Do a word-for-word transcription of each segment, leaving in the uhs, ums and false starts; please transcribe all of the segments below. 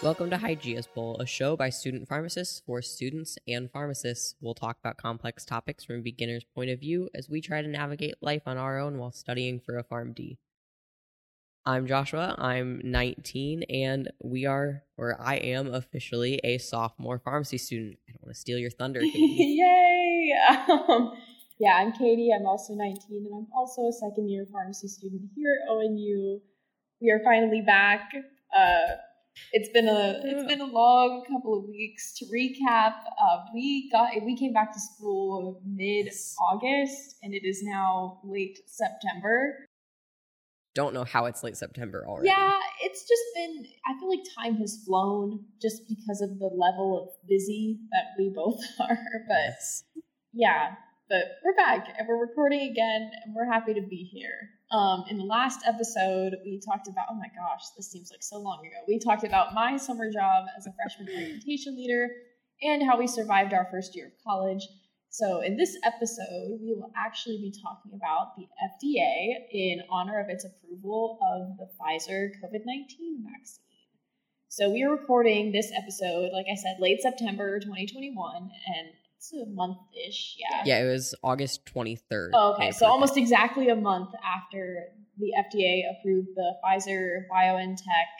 Welcome to Hygieia's Bowl, a show by student pharmacists for students and pharmacists. We'll talk about complex topics from a beginner's point of view as we try to navigate life on our own while studying for a PharmD. I'm Joshua, I'm nineteen, and we are, or I am officially a sophomore pharmacy student. I don't want to steal your thunder, Katie. Yay! Um, yeah, I'm Katie, I'm also nineteen, and I'm also a second year pharmacy student here at O N U. We are finally back. Uh, It's been a it's been a long couple of weeks. To recap, uh, we got we came back to school mid August, and it is now late September. Don't know how it's late September already. Yeah, it's just been. I feel like time has flown just because of the level of busy that we both are. But yeah, but we're back and we're recording again, and we're happy to be here. Um, in the last episode, we talked about, oh my gosh, this seems like so long ago. We talked about my summer job as a freshman orientation leader and how we survived our first year of college. So in this episode, we will actually be talking about the F D A in honor of its approval of the Pfizer COVID nineteen vaccine. So we are recording this episode, like I said, late September twenty twenty-one, and it's a month-ish, yeah. Yeah, it was August twenty-third. Oh, okay, so almost exactly a month after the F D A approved the Pfizer-BioNTech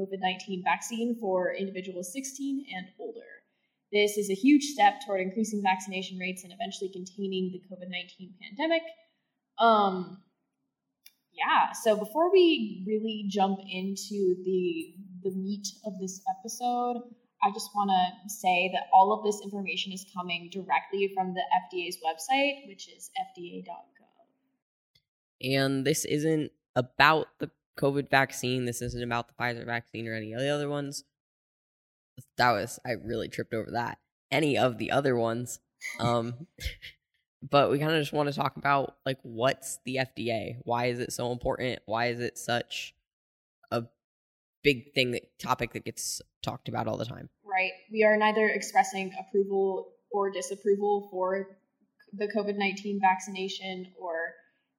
COVID nineteen vaccine for individuals sixteen and older. This is a huge step toward increasing vaccination rates and eventually containing the COVID nineteen pandemic. Um, yeah, so before we really jump into the the meat of this episode, I just want to say that all of this information is coming directly from the F D A's website, which is F D A dot gov. And this isn't about the COVID vaccine. This isn't about the Pfizer vaccine or any of the other ones. That was, I really tripped over that. Any of the other ones. Um, but we kind of just want to talk about, like, what's the F D A? Why is it so important? Why is it such a big thing, that topic that gets talked about all the time? Right. We are neither expressing approval or disapproval for the COVID nineteen vaccination or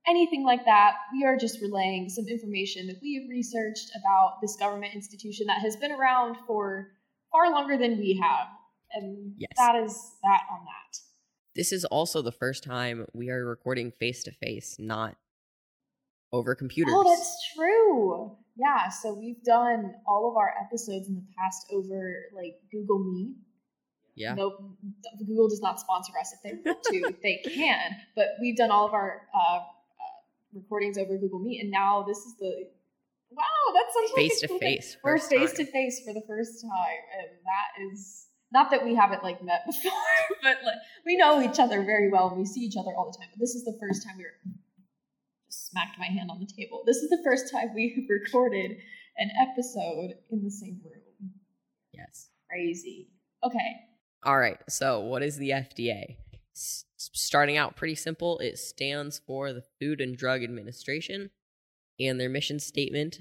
anything like that. We are just relaying some information that we have researched about this government institution that has been around for far longer than we have. And yes, that is that on that. This is also the first time we are recording face-to-face, not over computers. Oh, that's true. Yeah, so we've done all of our episodes in the past over, like, Google Meet. Yeah. Nope, Google does not sponsor us. If they want to, they can. But we've done all of our uh, uh, recordings over Google Meet, and now this is the, wow, that's such face like a face-to-face. We're face-to-face for the first time, and that is, not that we haven't, like, met before, but, like, we know each other very well, and we see each other all the time. But this is the first time we were... smacked my hand on the table. This is the first time we have recorded an episode in the same room. Yes. Crazy. Okay. All right. So what is the F D A? S- starting out pretty simple, it stands for the Food and Drug Administration, and their mission statement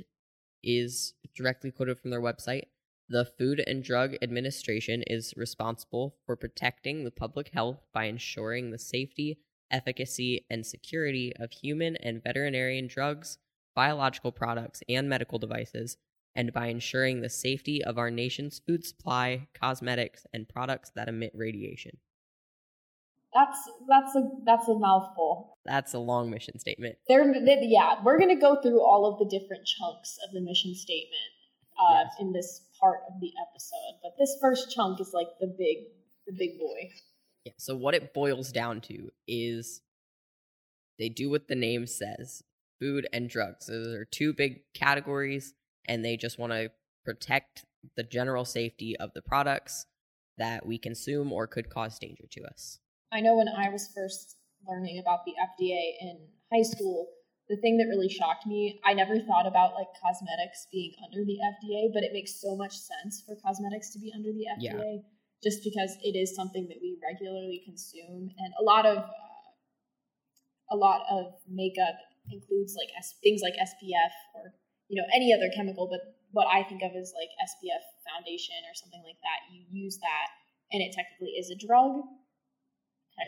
is directly quoted from their website. The Food and Drug Administration is responsible for protecting the public health by ensuring the safety, efficacy, and security of human and veterinarian drugs, biological products, and medical devices, and by ensuring the safety of our nation's food supply, cosmetics, and products that emit radiation. That's that's a that's a mouthful. That's a long mission statement. There, yeah, we're going to go through all of the different chunks of the mission statement uh, yes. in this part of the episode, but this first chunk is like the big the big boy. Yeah, so what it boils down to is they do what the name says, food and drugs. Those are two big categories, and they just want to protect the general safety of the products that we consume or could cause danger to us. I know when I was first learning about the F D A in high school, the thing that really shocked me, I never thought about, like, cosmetics being under the F D A, but it makes so much sense for cosmetics to be under the F D A. Yeah. Just because it is something that we regularly consume, and a lot of uh, a lot of makeup includes, like, S- things like S P F or, you know, any other chemical. But what I think of is, like, S P F foundation or something like that. You use that, and it technically is a drug.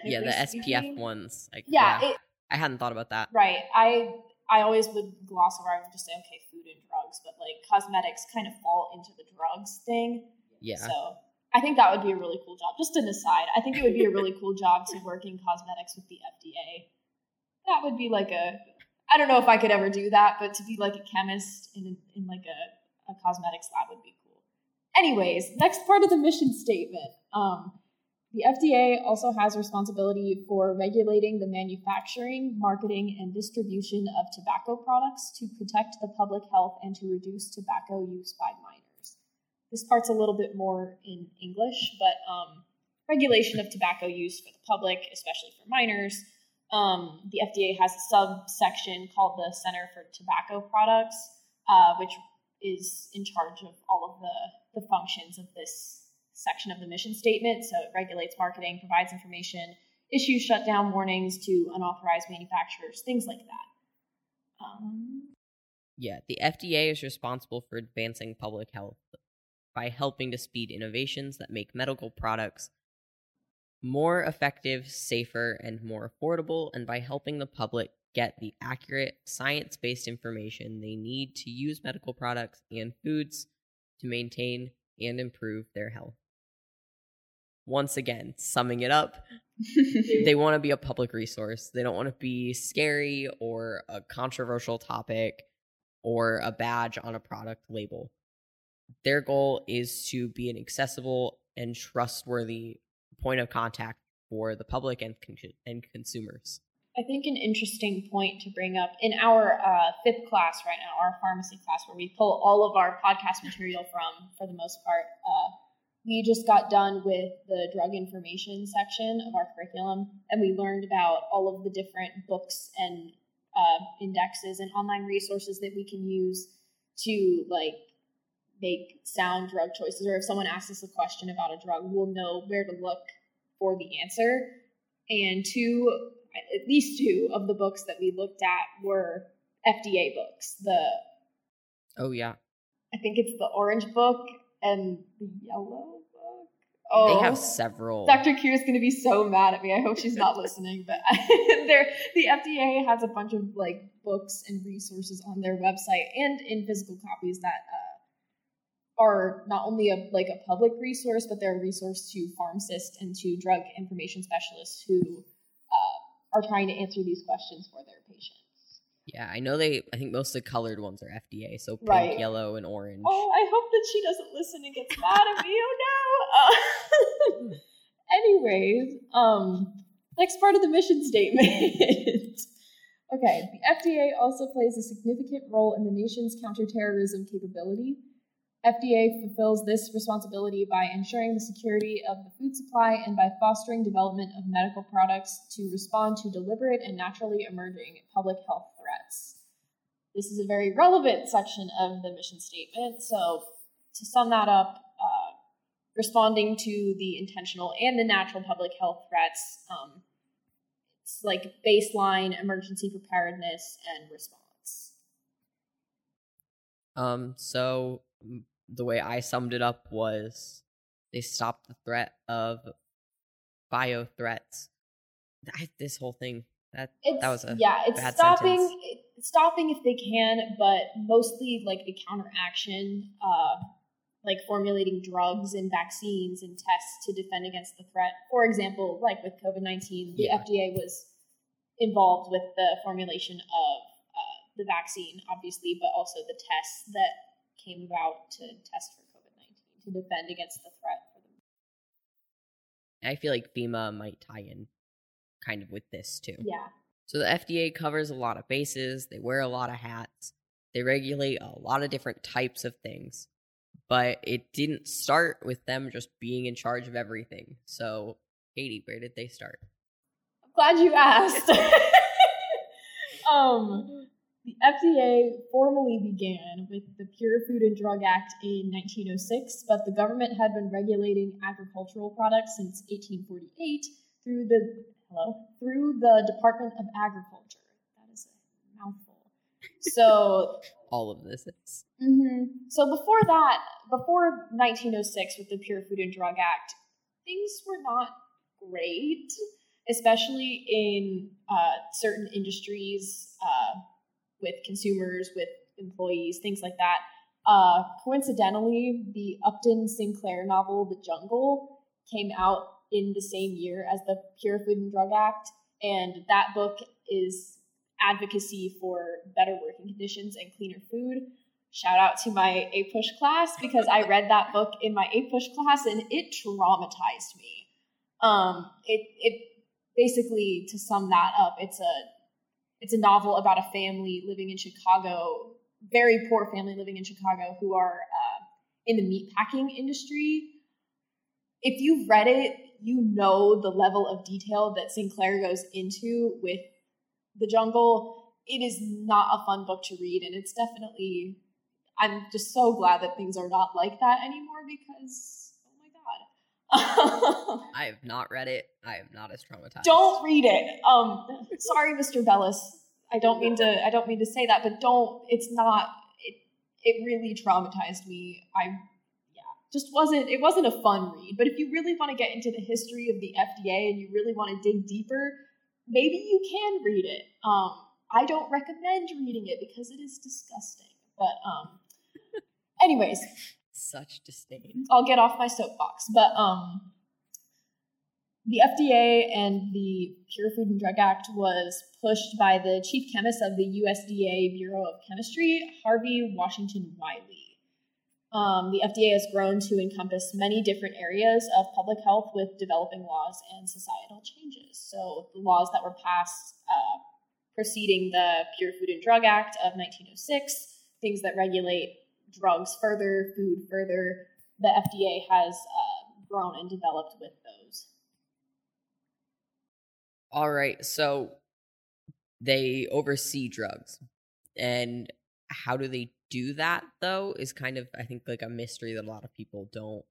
Yeah, the speaking. S P F ones. Like, yeah, yeah. It, I hadn't thought about that. Right. I I always would gloss over, I would just say, okay, food and drugs, but like cosmetics kind of fall into the drugs thing. Yeah. So I think that would be a really cool job. Just an aside, I think it would be a really cool job to work in cosmetics with the F D A. That would be like a, I don't know if I could ever do that, but to be like a chemist in, in like a, a cosmetics lab would be cool. Anyways, next part of the mission statement. Um, the F D A also has responsibility for regulating the manufacturing, marketing, and distribution of tobacco products to protect the public health and to reduce tobacco use by minors. This part's a little bit more in English, but um, regulation of tobacco use for the public, especially for minors. Um, the F D A has a subsection called the Center for Tobacco Products, uh, which is in charge of all of the, the functions of this section of the mission statement. So it regulates marketing, provides information, issues shutdown warnings to unauthorized manufacturers, things like that. Um, yeah, the F D A is responsible for advancing public health by helping to speed innovations that make medical products more effective, safer, and more affordable, and by helping the public get the accurate, science-based information they need to use medical products and foods to maintain and improve their health. Once again, summing it up, they want to be a public resource. They don't want to be scary or a controversial topic or a badge on a product label. Their goal is to be an accessible and trustworthy point of contact for the public and con- and consumers. I think an interesting point to bring up in our uh, F I P class right now, our pharmacy class, where we pull all of our podcast material from, for the most part, uh, we just got done with the drug information section of our curriculum, and we learned about all of the different books and uh, indexes and online resources that we can use to like make sound drug choices, or if someone asks us a question about a drug, we'll know where to look for the answer. And two, at least two of the books that we looked at were F D A books. The oh yeah, I think it's the orange book and the yellow book. Oh, they have several. Doctor Keir is going to be so mad at me. I hope she's not listening. But there, the F D A has a bunch of like books and resources on their website and in physical copies that. Uh, are not only a like a public resource, but they're a resource to pharmacists and to drug information specialists who uh, are trying to answer these questions for their patients. Yeah, I know they, I think most of the colored ones are F D A, so pink, right. Yellow, and orange. Oh, I hope that she doesn't listen and gets mad at me. Oh, no. Uh, anyways, um, next part of the mission statement. Okay, the F D A also plays a significant role in the nation's counterterrorism capability. F D A fulfills this responsibility by ensuring the security of the food supply and by fostering development of medical products to respond to deliberate and naturally emerging public health threats. This is a very relevant section of the mission statement. So to sum that up, uh, responding to the intentional and the natural public health threats, um, it's like baseline emergency preparedness and response. Um. So the way I summed it up was they stopped the threat of bio threats. I, this whole thing, that it's, that was a yeah, it's bad stopping sentence. It's stopping if they can, but mostly like the counteraction, uh, like formulating drugs and vaccines and tests to defend against the threat. For example, like with COVID nineteen, the yeah. F D A was involved with the formulation of uh, the vaccine, obviously, but also the tests that came about to test for COVID nineteen, to defend against the threat. For them. I feel like FEMA might tie in kind of with this too. Yeah. So the F D A covers a lot of bases. They wear a lot of hats. They regulate a lot of different types of things. But it didn't start with them just being in charge of everything. So, Katie, where did they start? I'm glad you asked. um... The F D A formally began with the Pure Food and Drug Act in nineteen oh six, but the government had been regulating agricultural products since eighteen forty-eight through the hello through the Department of Agriculture. That is a mouthful. So all of this is. Mm-hmm. So before that, before nineteen oh six, with the Pure Food and Drug Act, things were not great, especially in uh, certain industries. Uh, with consumers, with employees, things like that. Uh, coincidentally, the Upton Sinclair novel, The Jungle, came out in the same year as the Pure Food and Drug Act. And that book is advocacy for better working conditions and cleaner food. Shout out to my APUSH class, because I read that book in my APUSH class and it traumatized me. Um, it, it basically, to sum that up, it's a, it's a novel about a family living in Chicago, very poor family living in Chicago who are uh, in the meatpacking industry. If you've read it, you know the level of detail that Sinclair goes into with The Jungle. It is not a fun book to read, and it's definitely, I'm just so glad that things are not like that anymore, because, oh my God. I have not read it. I am not as traumatized. Don't read it. Um, sorry, Mister Bellis. I don't mean to, I don't mean to say that, but don't, it's not, it, it really traumatized me. I Just wasn't, it wasn't a fun read. But if you really want to get into the history of the F D A and you really want to dig deeper, maybe you can read it. Um, I don't recommend reading it because it is disgusting. But um, anyways. Such disdain. I'll get off my soapbox. But um, the F D A and the Pure Food and Drug Act was pushed by the chief chemist of the U S D A Bureau of Chemistry, Harvey Washington Wiley. Um, the F D A has grown to encompass many different areas of public health with developing laws and societal changes. So the laws that were passed uh, preceding the Pure Food and Drug Act of nineteen oh six, things that regulate drugs further, food further, the F D A has uh, grown and developed with those. All right. So they oversee drugs. And how do they do that, though, is kind of, I think, like a mystery that a lot of people don't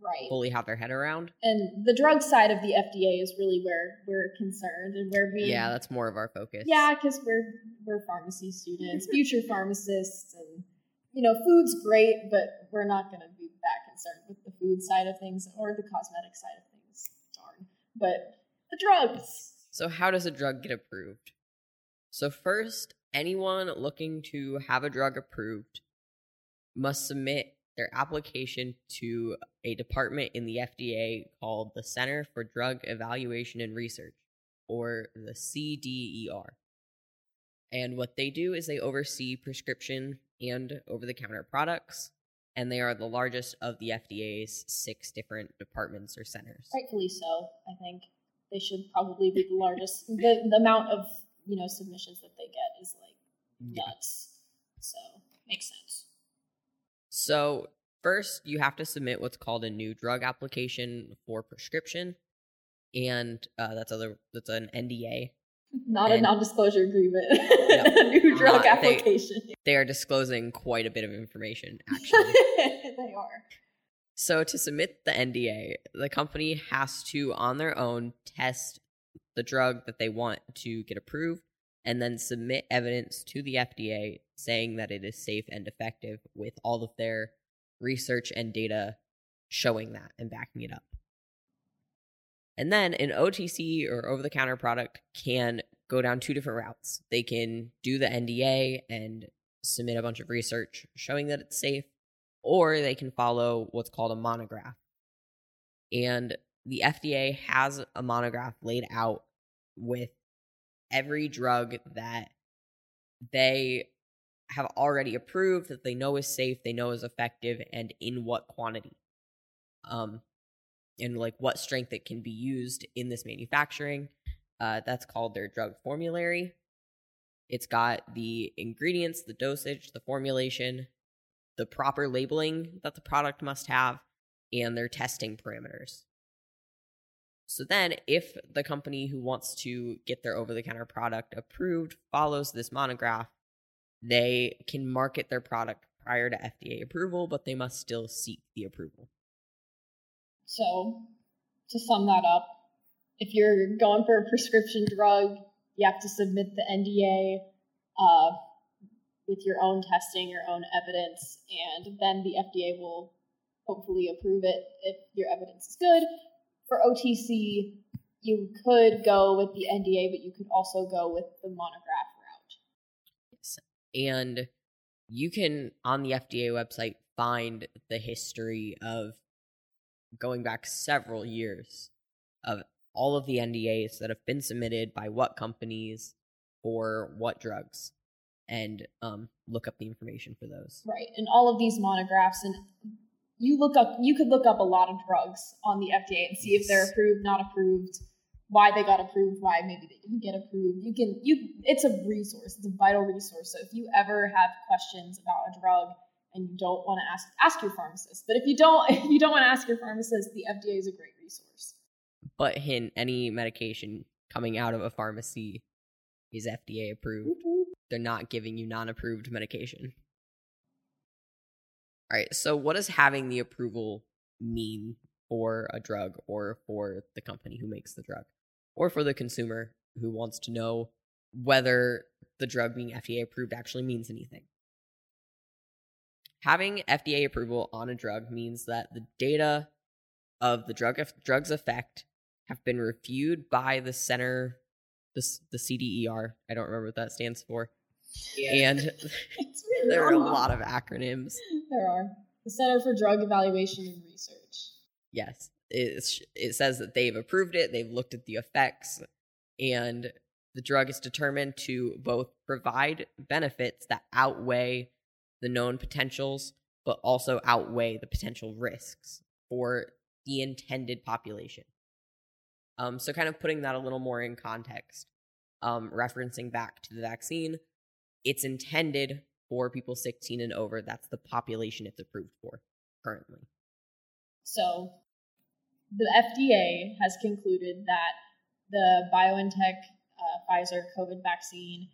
right. fully have their head around. And the drug side of the F D A is really where we're concerned and where we... Yeah, that's more of our focus. Yeah, because we're we're pharmacy students, future pharmacists, and, you know, food's great, but we're not going to be that concerned with the food side of things or the cosmetic side of things, darn. But the drugs! So how does a drug get approved? So first... anyone looking to have a drug approved must submit their application to a department in the F D A called the Center for Drug Evaluation and Research, or the C D E R. And what they do is they oversee prescription and over-the-counter products, and they are the largest of the F D A's six different departments or centers. Rightfully so, I think. They should probably be the largest. The, the amount of... you know, submissions that they get is like nuts. Yeah. So makes sense. So first you have to submit what's called a new drug application for prescription. And uh, that's other that's an N D A. Not and, a non-disclosure agreement. No, new drug uh, application. They, they are disclosing quite a bit of information, actually. They are. So to submit the N D A, the company has to, on their own, test the drug that they want to get approved, and then submit evidence to the F D A saying that it is safe and effective, with all of their research and data showing that and backing it up. And then an O T C, or over-the-counter product, can go down two different routes. They can do the N D A and submit a bunch of research showing that it's safe, or they can follow what's called a monograph. And the F D A has a monograph laid out with every drug that they have already approved, that they know is safe, they know is effective, and in what quantity. Um, and like what strength it can be used in this manufacturing. Uh, that's called their drug formulary. It's got the ingredients, the dosage, the formulation, the proper labeling that the product must have, and their testing parameters. So then if the company who wants to get their over-the-counter product approved follows this monograph, they can market their product prior to F D A approval, but they must still seek the approval. So to sum that up, if you're going for a prescription drug, you have to submit the N D A uh, with your own testing, your own evidence, and then the F D A will hopefully approve it if your evidence is good. For O T C, you could go with the N D A, but you could also go with the monograph route. Yes. And you can, on the F D A website, find the history of going back several years of all of the N D As that have been submitted by what companies for what drugs, and um, look up the information for those. Right. And all of these monographs, and you look up, you could look up a lot of drugs on the F D A and see yes. if they're approved, not approved, why they got approved, why maybe they didn't get approved. You can, you, it's a resource. It's a vital resource. So if you ever have questions about a drug and you don't want to ask, ask your pharmacist. But if you don't, if you don't want to ask your pharmacist, the F D A is a great resource. But hint, any medication coming out of a pharmacy is F D A approved. Mm-hmm. They're not giving you non-approved medication. All right, so what does having the approval mean for a drug, or for the company who makes the drug, or for the consumer who wants to know whether the drug being F D A approved actually means anything? Having F D A approval on a drug means that the data of the drug drug's effect have been reviewed by the center, the, the C D E R. I don't remember what that stands for. Yeah. And really there are a lot of acronyms. There are. The Center for Drug Evaluation and Research. Yes. It, it says that they've approved it, they've looked at the effects, and the drug is determined to both provide benefits that outweigh the known potentials, but also outweigh the potential risks for the intended population. Um, so kind of putting that a little more in context, um, referencing back to the vaccine, it's intended for people sixteen and over. That's the population it's approved for currently. So the F D A has concluded that the BioNTech uh, Pfizer COVID vaccine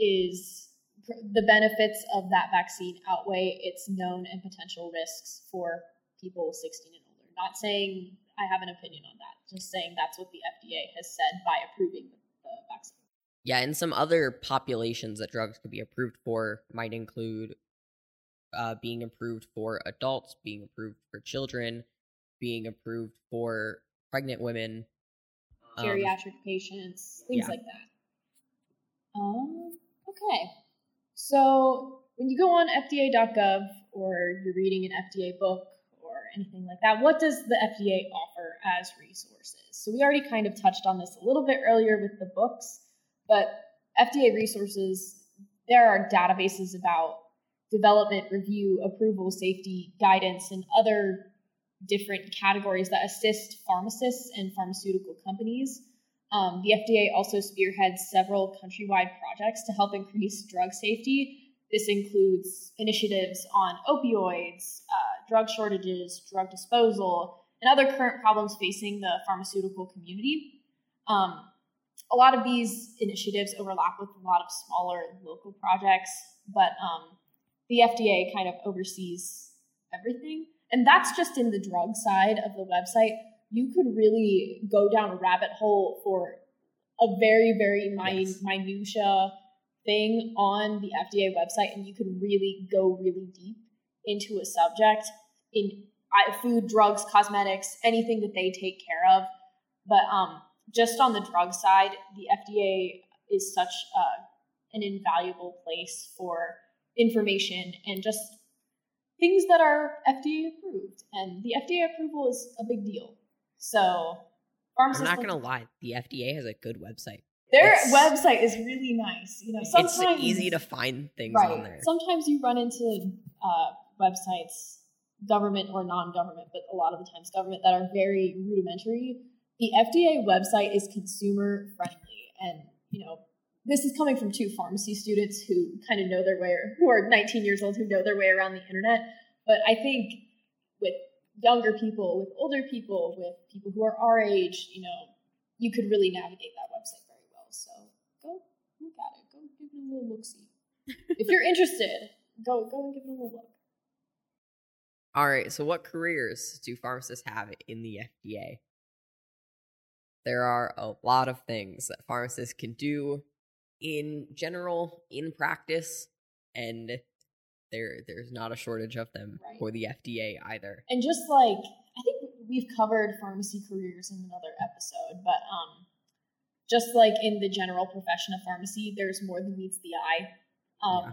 is... the benefits of that vaccine outweigh its known and potential risks for people sixteen and older. Not saying I have an opinion on that, just saying that's what the F D A has said by approving the vaccine. Yeah, and some other populations that drugs could be approved for might include uh, being approved for adults, being approved for children, being approved for pregnant women. Geriatric um, patients, things yeah. like that. Um, okay. So when you go on F D A dot gov or you're reading an F D A book or anything like that, what does the F D A offer as resources? So we already kind of touched on this a little bit earlier with the books, but F D A resources, there are databases about development, review, approval, safety, guidance, and other different categories that assist pharmacists and pharmaceutical companies. Um, the F D A also spearheads several countrywide projects to help increase drug safety. This includes initiatives on opioids, uh, drug shortages, drug disposal, and other current problems facing the pharmaceutical community. Um, a lot of these initiatives overlap with a lot of smaller local projects, but um, the F D A kind of oversees everything. And that's just in the drug side of the website. You could really go down a rabbit hole for a very, very min- yes. minutia thing on the F D A website, and you could really go really deep into a subject in food, drugs, cosmetics, anything that they take care of. But um, just on the drug side, the F D A is such uh, an invaluable place for information and just things that are F D A approved. And the F D A approval is a big deal. So, pharmacists. I'm not gonna lie, the F D A has a good website. Their it's, website is really nice. You know, sometimes it's easy to find things right, on there. Sometimes you run into uh, websites, government or non-government, but a lot of the times government, that are very rudimentary. The F D A website is consumer friendly, and you know, this is coming from two pharmacy students who kind of know their way, or who are nineteen years old, who know their way around the internet. But I think with younger people, with older people, with people who are our age, you know, you could really navigate that website very well. So go look at it. Go give it a little look-see. If you're interested, go go and give it a little look. All right, so what careers do pharmacists have in the F D A? There are a lot of things that pharmacists can do in general, in practice, and There, there's not a shortage of them right. for the F D A either. And just like, I think we've covered pharmacy careers in another episode, but um, just like in the general profession of pharmacy, there's more than meets the eye. Um, yeah.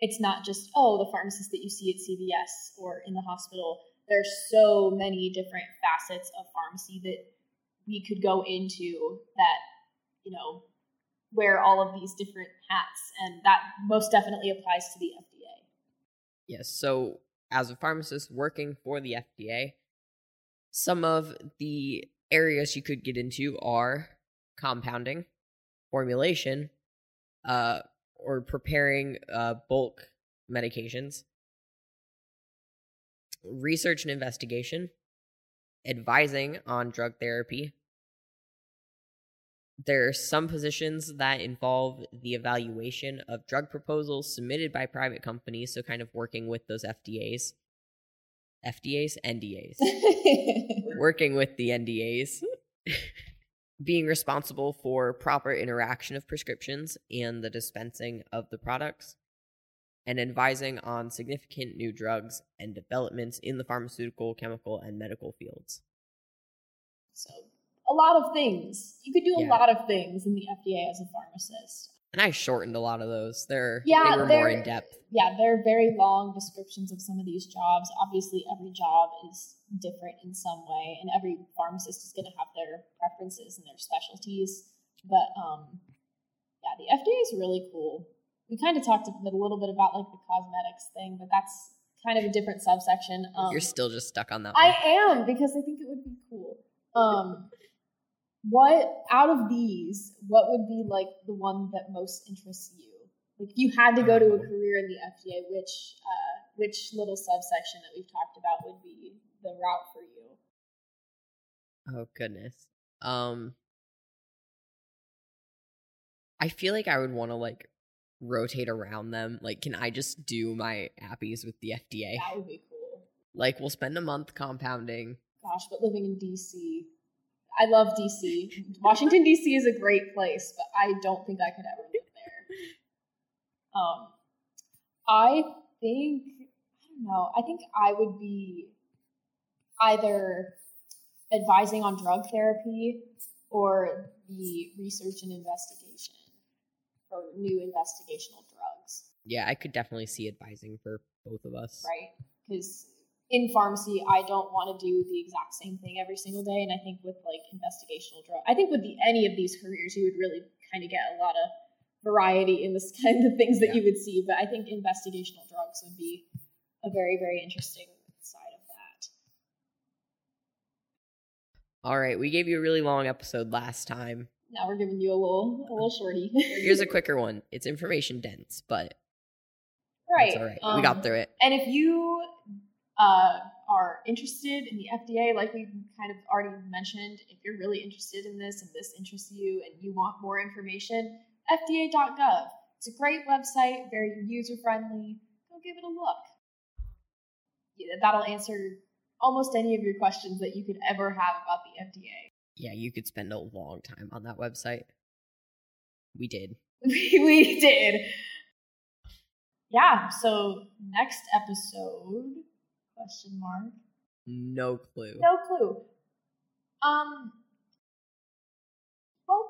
It's not just, oh, the pharmacist that you see at C V S or in the hospital. There's so many different facets of pharmacy that we could go into that, you know, wear all of these different hats. And that most definitely applies to the F D A. Yes. So as a pharmacist working for the F D A, some of the areas you could get into are compounding, formulation, uh, or preparing uh, bulk medications, research and investigation, advising on drug therapy. There are some positions that involve the evaluation of drug proposals submitted by private companies, so kind of working with those F D As. F D As, N D As. Working with the N D As. Being responsible for proper interaction of prescriptions and the dispensing of the products, and advising on significant new drugs and developments in the pharmaceutical, chemical, and medical fields. So a lot of things. You could do yeah. a lot of things in the F D A as a pharmacist. And I shortened a lot of those. They're, yeah, they were they're, more in-depth. Yeah, they're very long descriptions of some of these jobs. Obviously, every job is different in some way, and every pharmacist is going to have their preferences and their specialties. But, um, yeah, the F D A is really cool. We kind of talked a little bit about, like, the cosmetics thing, but that's kind of a different subsection. Um, You're still just stuck on that one. I am, because I think it would be cool. Um What, out of these, what would be, like, the one that most interests you? Like, if you had to go to a career in the F D A, which uh, which little subsection that we've talked about would be the route for you? Oh, goodness. Um, I feel like I would want to, like, rotate around them. Like, can I just do my appies with the F D A? That would be cool. Like, we'll spend a month compounding. Gosh, but living in D C, I love D C. Washington, D C is a great place, but I don't think I could ever live there. Um, I think, I don't know, I think I would be either advising on drug therapy or the research and investigation or new investigational drugs. Yeah, I could definitely see advising for both of us. Right, because in pharmacy, I don't want to do the exact same thing every single day. And I think with, like, investigational drugs, I think with the, any of these careers, you would really kind of get a lot of variety in this kind of things that yeah. you would see. But I think investigational drugs would be a very, very interesting side of that. All right. We gave you a really long episode last time. Now we're giving you a little, a little shorty. Here's a quicker one. It's information dense, but right. All right. Um, we got through it. And if you Uh, are interested in the F D A, like we kind of already mentioned, if you're really interested in this and this interests you and you want more information, F D A dot gov. It's a great website, very user-friendly. Go give it a look. Yeah, that'll answer almost any of your questions that you could ever have about the F D A. Yeah, you could spend a long time on that website. We did. We did. Yeah, so next episode... Question mark? No clue. No clue. Um. Well,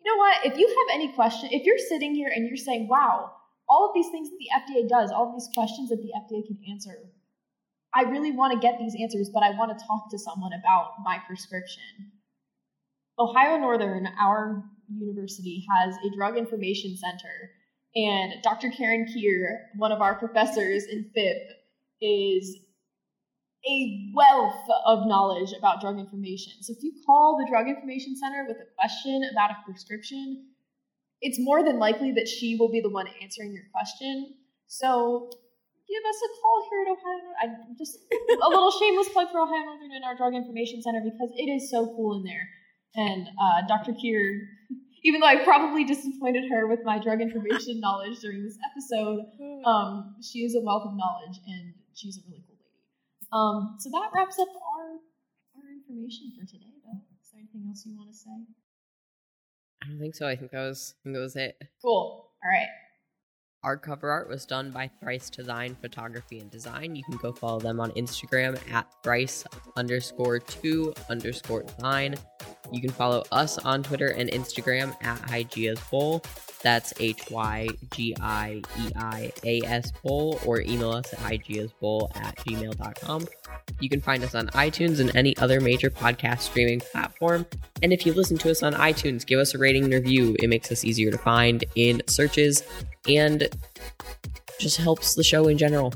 you know what? If you have any question, if you're sitting here and you're saying, wow, all of these things that the F D A does, all of these questions that the F D A can answer, I really want to get these answers, but I want to talk to someone about my prescription. Ohio Northern, our university, has a drug information center, and Doctor Karen Keir, one of our professors in F I P, is a wealth of knowledge about drug information. So if you call the Drug Information Center with a question about a prescription, it's more than likely that she will be the one answering your question. So give us a call here at Ohio Northern. I just a little shameless plug for Ohio Northern and our Drug Information Center, because it is so cool in there. And uh, Doctor Keir, even though I probably disappointed her with my drug information knowledge during this episode, um, she is a wealth of knowledge, and she's a really cool lady. Um, so that wraps up our our information for today, though. Is there anything else you want to say? I don't think so. I think that was I think that was it. Cool. All right. Our cover art was done by Thrice Design Photography and Design. You can go follow them on Instagram at thrice underscore two underscore design. You can follow us on Twitter and Instagram at Hygieia's Bowl. That's H Y G I E I A S Bowl, or email us at hygieiasbowl at gmail dot com. You can find us on iTunes and any other major podcast streaming platform. And if you listen to us on iTunes, give us a rating and review. It makes us easier to find in searches and just helps the show in general.